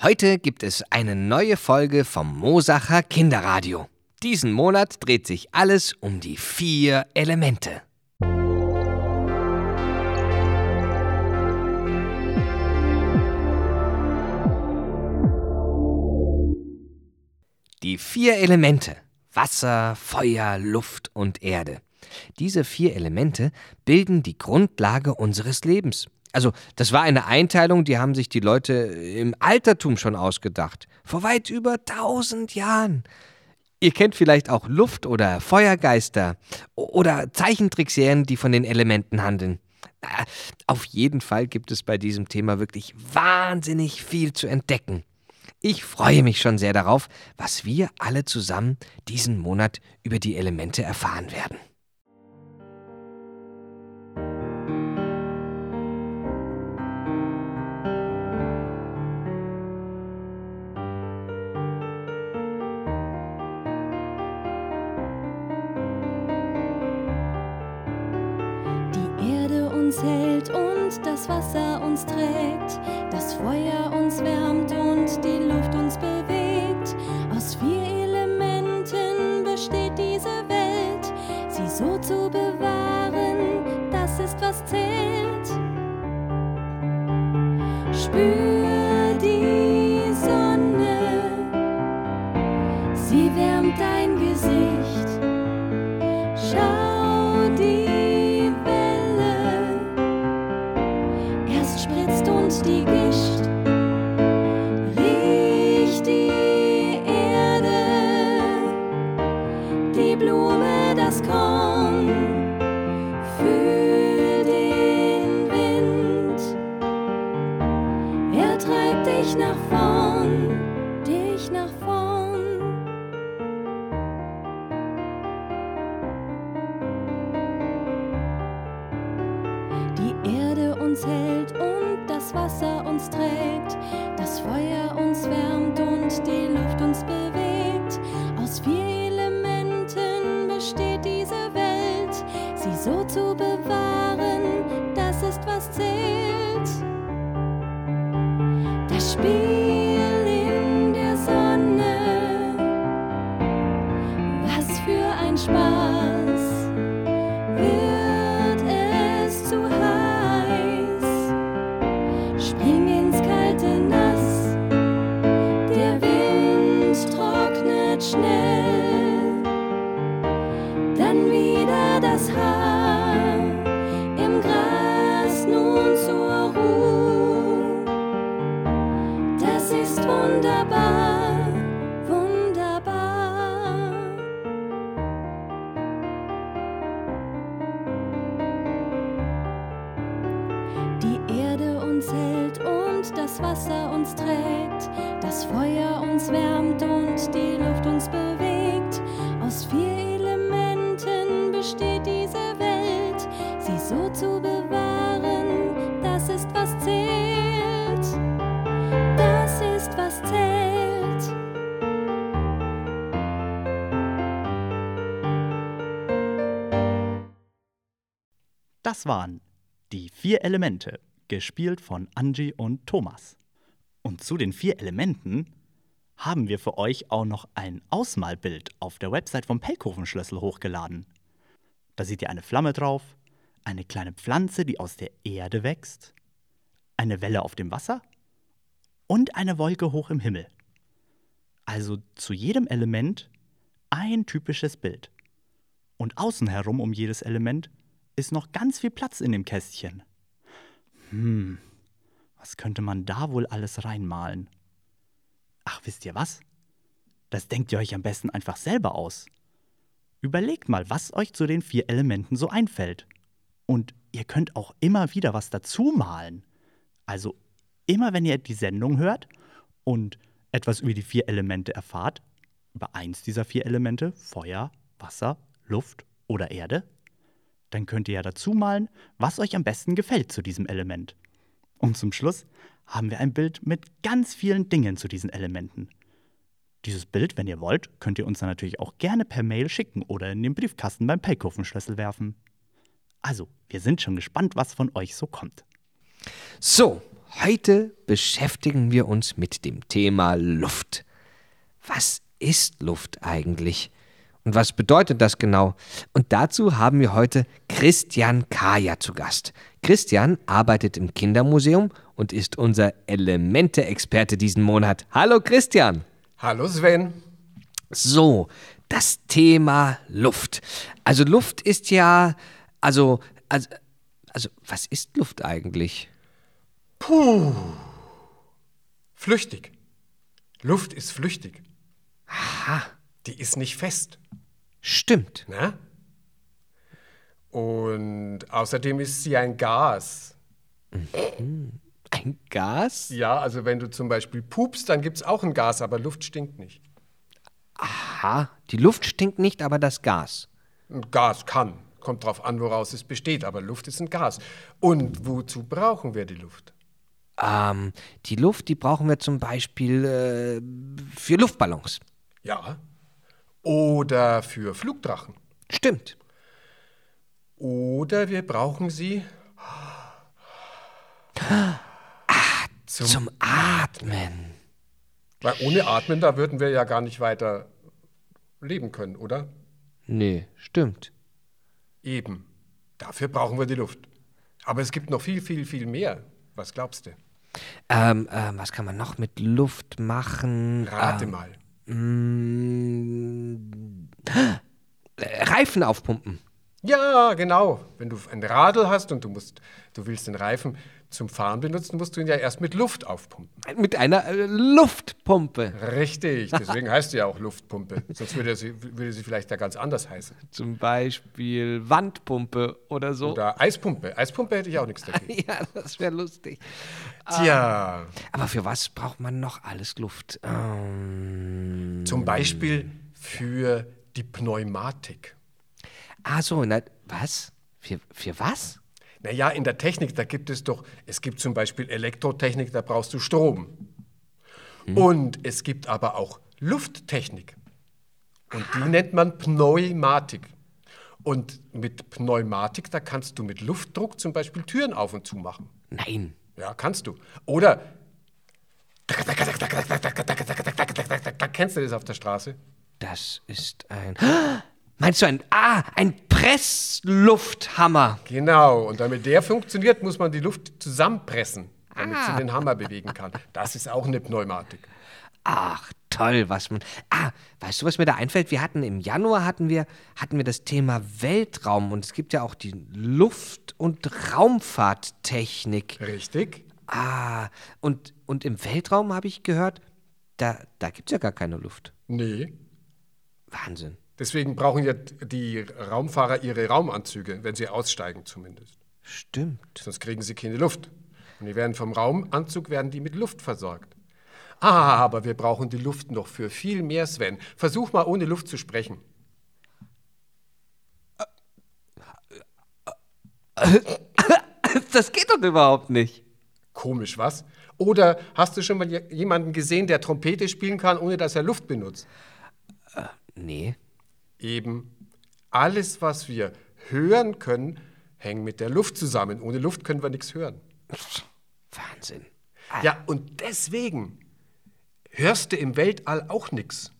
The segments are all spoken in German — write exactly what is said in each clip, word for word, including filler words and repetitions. Heute gibt es eine neue Folge vom Moosacher Kinderradio. Diesen Monat dreht sich alles um die vier Elemente. Die vier Elemente: Wasser, Feuer, Luft und Erde. Diese vier Elemente bilden die Grundlage unseres Lebens. Also, das war eine Einteilung, die haben sich die Leute im Altertum schon ausgedacht. Vor weit über tausend Jahren. Ihr kennt vielleicht auch Luft- oder Feuergeister oder Zeichentrickserien, die von den Elementen handeln. Auf jeden Fall gibt es bei diesem Thema wirklich wahnsinnig viel zu entdecken. Ich freue mich schon sehr darauf, was wir alle zusammen diesen Monat über die Elemente erfahren werden. Hält und das Wasser uns trägt, das Feuer uns wärmt und die Luft uns bewegt. Aus vier Elementen besteht diese Welt, sie so zu bewahren, das ist, was zählt. Spür die Sonne, sie wärmt dein Gesicht. Schau die die Gischt, riecht die Erde, die Blume, das Korn, fühl den Wind, er treibt dich nach vorn, dich nach vorn. Die Erde uns hält und das Wasser uns trägt, das Feuer uns wärmt und die Luft uns bewegt. Aus vier Elementen besteht diese Welt, sie so zu bewahren, das ist, was zählt. Das Spiel in der Sonne, was für ein Spaß, wird es zu heiß. Spring ins kalte Nass, der Wind trocknet schnell, dann wieder das Haar im Gras nun zur Ruhe. Das ist wunderbar, wunderbar. Die Erde uns hält und das Wasser uns trägt, das Feuer uns wärmt und die Luft uns bewegt. Aus vier Elementen besteht diese Welt, sie so zu bewahren, das ist, was zählt. Das ist, was zählt. Das waren die vier Elemente, gespielt von Angie und Thomas. Und zu den vier Elementen haben wir für euch auch noch ein Ausmalbild auf der Website vom Pelkovenschlössl hochgeladen. Da seht ihr eine Flamme drauf, eine kleine Pflanze, die aus der Erde wächst, eine Welle auf dem Wasser und eine Wolke hoch im Himmel. Also zu jedem Element ein typisches Bild. Und außen herum um jedes Element ist noch ganz viel Platz in dem Kästchen. Hm, was könnte man da wohl alles reinmalen? Ach, wisst ihr was? Das denkt ihr euch am besten einfach selber aus. Überlegt mal, was euch zu den vier Elementen so einfällt. Und ihr könnt auch immer wieder was dazu malen. Also immer, wenn ihr die Sendung hört und etwas über die vier Elemente erfahrt, über eins dieser vier Elemente, Feuer, Wasser, Luft oder Erde, dann könnt ihr ja dazu malen, was euch am besten gefällt zu diesem Element. Und zum Schluss haben wir ein Bild mit ganz vielen Dingen zu diesen Elementen. Dieses Bild, wenn ihr wollt, könnt ihr uns dann natürlich auch gerne per Mail schicken oder in den Briefkasten beim Pelkovenschlössl werfen. Also, wir sind schon gespannt, was von euch so kommt. So, Heute beschäftigen wir uns mit dem Thema Luft. Was ist Luft eigentlich? Und was bedeutet das genau? Und dazu haben wir heute Christian Kaya zu Gast. Christian arbeitet im Kindermuseum und ist unser Elemente-Experte diesen Monat. Hallo Christian! Hallo Sven! So, das Thema Luft. Also Luft ist ja, also, also, also was ist Luft eigentlich? Puh, flüchtig. Luft ist flüchtig. Aha. Die ist nicht fest. Stimmt. Na? Und außerdem ist sie ein Gas. Mhm. Ein Gas? Ja, also wenn du zum Beispiel pupst, dann gibt es auch ein Gas, aber Luft stinkt nicht. Aha, die Luft stinkt nicht, aber das Gas. Gas kann. Kommt drauf an, woraus es besteht, aber Luft ist ein Gas. Und wozu brauchen wir die Luft? Ähm, die Luft, die brauchen wir zum Beispiel äh, für Luftballons. Ja, oder für Flugdrachen. Stimmt. Oder wir brauchen sie ah, zum, zum Atmen. Atmen. Weil ohne Atmen, da würden wir ja gar nicht weiter leben können, oder? Nee, stimmt. Eben. Dafür brauchen wir die Luft. Aber es gibt noch viel, viel, viel mehr. Was glaubst du? Ähm, ähm, was kann man noch mit Luft machen? Rate ähm, mal. Mh, Reifen aufpumpen. Ja, genau. Wenn du ein Radl hast und du musst, du willst den Reifen zum Fahren benutzen, musst du ihn ja erst mit Luft aufpumpen. Mit einer äh, Luftpumpe. Richtig, deswegen heißt sie ja auch Luftpumpe. Sonst würde sie, würde sie vielleicht ja ganz anders heißen. Zum Beispiel Wandpumpe oder so. Oder Eispumpe. Eispumpe hätte ich auch nichts dagegen. Ja, das wäre lustig. Tja. Aber für was braucht man noch alles Luft? Ähm, zum Beispiel für die Pneumatik. Ah so, na, was? Für, für was? Naja, in der Technik, da gibt es doch, es gibt zum Beispiel Elektrotechnik, da brauchst du Strom. Hm. Und es gibt aber auch Lufttechnik. Und die ah. nennt man Pneumatik. Und mit Pneumatik, da kannst du mit Luftdruck zum Beispiel Türen auf und zu machen. Nein. Ja, kannst du. Oder, kennst du das auf der Straße? Das ist ein... Meinst du ein, ah, ein Presslufthammer? Genau, und damit der funktioniert, muss man die Luft zusammenpressen, damit ah. sie den Hammer bewegen kann. Das ist auch eine Pneumatik. Ach, toll, was man... Ah, weißt du, was mir da einfällt? Wir hatten im Januar hatten wir, hatten wir das Thema Weltraum und es gibt ja auch die Luft- und Raumfahrttechnik. Richtig. Ah, und, und im Weltraum habe ich gehört, da, da gibt es ja gar keine Luft. Nee. Wahnsinn. Deswegen brauchen ja die Raumfahrer ihre Raumanzüge, wenn sie aussteigen zumindest. Stimmt. Sonst kriegen sie keine Luft. Und die werden vom Raumanzug werden die mit Luft versorgt. Ah, aber wir brauchen die Luft noch für viel mehr, Sven. Versuch mal, ohne Luft zu sprechen. Das geht doch überhaupt nicht. Komisch, was? Oder hast du schon mal jemanden gesehen, der Trompete spielen kann, ohne dass er Luft benutzt? Äh, nee. Eben, alles, was wir hören können, hängt mit der Luft zusammen. Ohne Luft können wir nichts hören. Wahnsinn. Ah. Ja, und deswegen hörst du im Weltall auch nichts.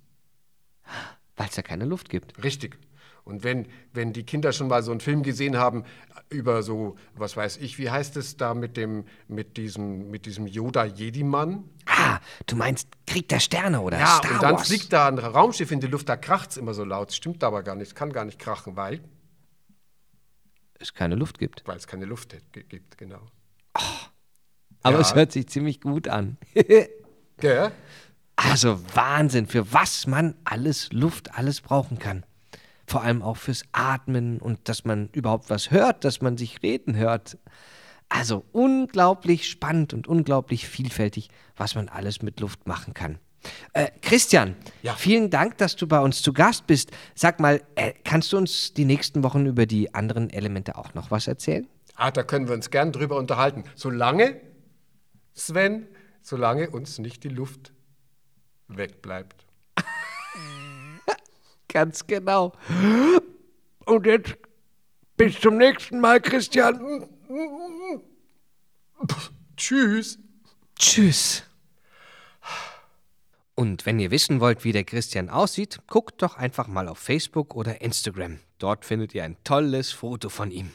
Weil es ja keine Luft gibt. Richtig. Und wenn, wenn die Kinder schon mal so einen Film gesehen haben über so, was weiß ich, wie heißt es da mit dem, mit diesem, mit diesem Yoda-Jedi-Mann? Ah, du meinst Krieg der Sterne oder Star Wars? Ja, und dann fliegt da ein Raumschiff in die Luft, da kracht's immer so laut. Stimmt aber gar nicht, kann gar nicht krachen, weil es keine Luft gibt. Weil es keine Luft gibt, genau. Oh, aber ja. Es hört sich ziemlich gut an. Ja. Also Wahnsinn, für was man alles Luft, alles brauchen kann. Vor allem auch fürs Atmen und dass man überhaupt was hört, dass man sich reden hört. Also unglaublich spannend und unglaublich vielfältig, was man alles mit Luft machen kann. Äh, Christian, ja. Vielen Dank, dass du bei uns zu Gast bist. Sag mal, äh, kannst du uns die nächsten Wochen über die anderen Elemente auch noch was erzählen? Ah, da können wir uns gern drüber unterhalten. Solange, Sven, solange uns nicht die Luft wegbleibt. Ganz genau. Und jetzt bis zum nächsten Mal, Christian. Tschüss. Tschüss. Und wenn ihr wissen wollt, wie der Christian aussieht, guckt doch einfach mal auf Facebook oder Instagram. Dort findet ihr ein tolles Foto von ihm.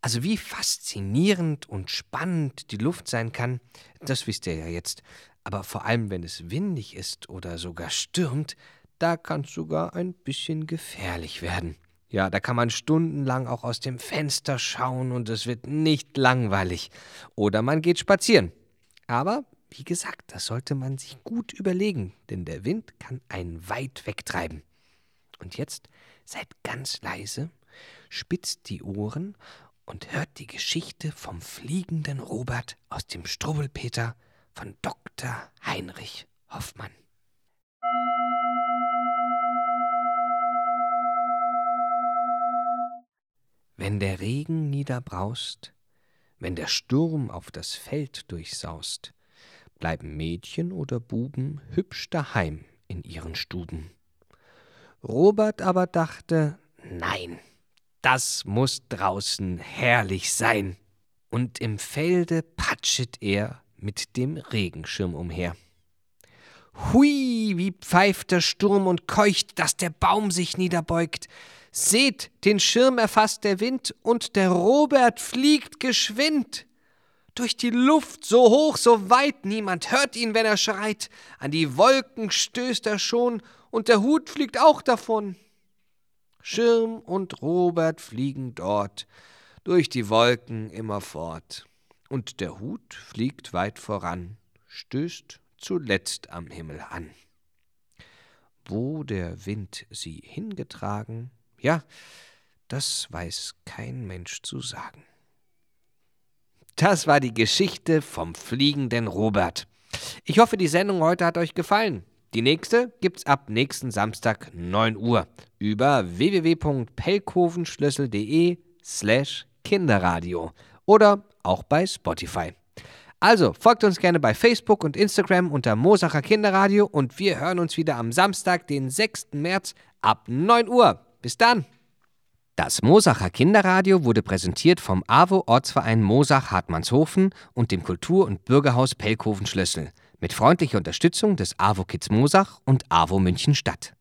Also wie faszinierend und spannend die Luft sein kann, das wisst ihr ja jetzt. Aber vor allem, wenn es windig ist oder sogar stürmt, da kann es sogar ein bisschen gefährlich werden. Ja, da kann man stundenlang auch aus dem Fenster schauen und es wird nicht langweilig. Oder man geht spazieren. Aber wie gesagt, das sollte man sich gut überlegen, denn der Wind kann einen weit wegtreiben. Und jetzt seid ganz leise, spitzt die Ohren und hört die Geschichte vom fliegenden Robert aus dem Struwwelpeter von Doktor Heinrich Hoffmann. Wenn der Regen niederbraust, wenn der Sturm auf das Feld durchsaust, bleiben Mädchen oder Buben hübsch daheim in ihren Stuben. Robert aber dachte, nein, das muß draußen herrlich sein. Und im Felde patschet er mit dem Regenschirm umher. Hui, wie pfeift der Sturm und keucht, dass der Baum sich niederbeugt. Seht, den Schirm erfasst der Wind und der Robert fliegt geschwind. Durch die Luft, so hoch, so weit, niemand hört ihn, wenn er schreit. An die Wolken stößt er schon und der Hut fliegt auch davon. Schirm und Robert fliegen dort, durch die Wolken immerfort. Und der Hut fliegt weit voran, stößt zuletzt am Himmel an. Wo der Wind sie hingetragen, ja, das weiß kein Mensch zu sagen. Das war die Geschichte vom fliegenden Robert. Ich hoffe, die Sendung heute hat euch gefallen. Die nächste gibt's ab nächsten Samstag neun Uhr über www.pelkovenschlössl.de slash Kinderradio oder auch bei Spotify. Also folgt uns gerne bei Facebook und Instagram unter Moosacher Kinderradio und wir hören uns wieder am Samstag, den sechsten März ab neun Uhr. Bis dann! Das Moosacher Kinderradio wurde präsentiert vom A W O Ortsverein Moosach-Hartmannshofen und dem Kultur- und Bürgerhaus Pelkovenschlössl mit freundlicher Unterstützung des A W O Kids Moosach und A W O München Stadt.